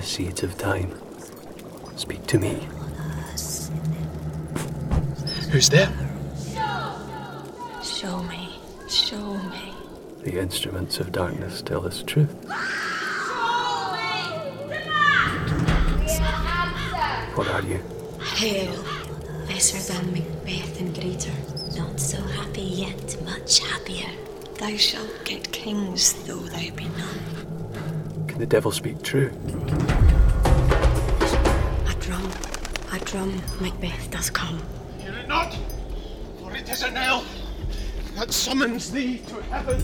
Seeds of time. Speak to me. Who's there? Show me. Show me. The instruments of darkness tell us truth. Show me the man! Be an answer! What are you? Hail. Lesser than Macbeth and greater. Not so happy yet, much happier. Thou shalt get kings, though thou be none. Can the devil speak true? Drum, Macbeth does come. Hear it not, for it is a knell that summons thee to heaven.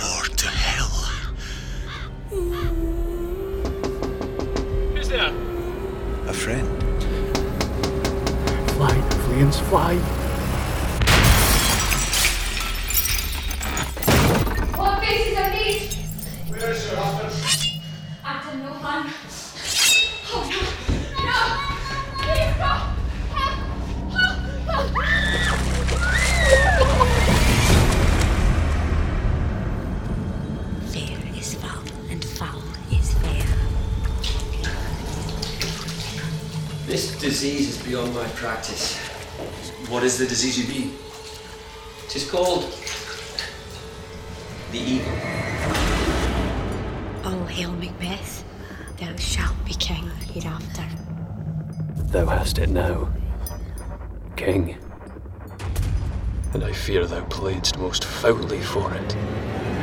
Or to hell. Who's there? A friend. Fly, Fleance, fly. What faces are these? Where is your husband? I don't know, man. Oh, no! Please go! Help! Help! Fair is foul, and foul is fair. This disease is beyond my practice. What is the disease you mean? 'Tis called the evil. All hail Macbeth. Thou shalt be king hereafter. Thou hast it now, king. And I fear thou playedst most foully for it.